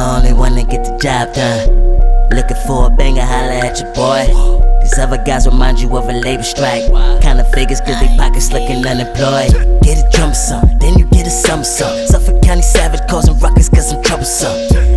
only one to get the job done. Looking for a banger, holla at your boy. These other guys remind you of a labor strike. Kinda figures cause they pockets looking unemployed. Get a drum song, then you get a summer song. Suffolk County Savage causing ruckus cause I'm troublesome.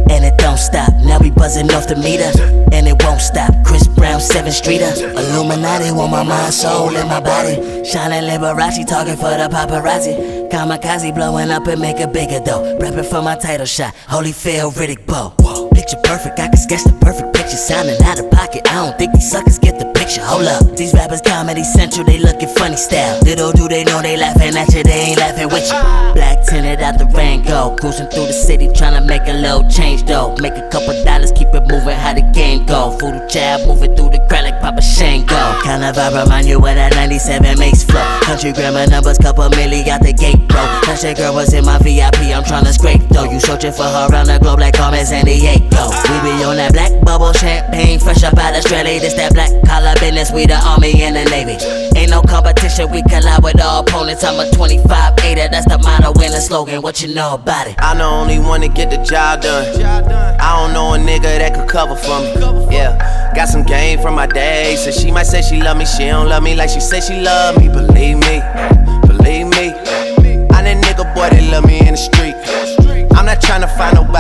And it don't stop, now we buzzing off the meter. And it won't stop, Chris Brown, 7th Streeter. Illuminati want my mind, soul, and my body. Shining Liberace, talking for the paparazzi. Kamikaze blowing up and make a bigger dough. Prepping for my title shot, holy Phil Riddick Poe. Picture perfect, I can sketch the perfect picture. Sounding out of pocket, I don't think these suckers get the picture. Hold up, these rappers Comedy Central, they looking funny style. Little do they know they laughing at you, they ain't laughing with you. Black tinted out the Rango, cruising through the city trying to make a little change though. Make a couple dollars, keep it moving, how the game go. Voodoo child moving through the crowd like Papa Shango. Kind of I remind you where that 97 makes flow. Country grammar numbers, couple milli out the gate bro. Now that girl was in my VIP, I'm trying to scrape though. You searching for her around the globe like Carmen Sandiego. We be on that black bubble champagne, fresh up out Australia. This that black collar business, we the army and the navy. Ain't no competition, we collide with all opponents. I'm a 25-8er, that's the motto and the slogan. What you know about it? I'm the only one to get the job done. I don't know a nigga that could cover for me. Yeah, got some game from my day. So she might say she love me, she don't love me like she say she love me. Believe me, believe me. I'm that nigga boy that love me in the street. I'm not tryna find a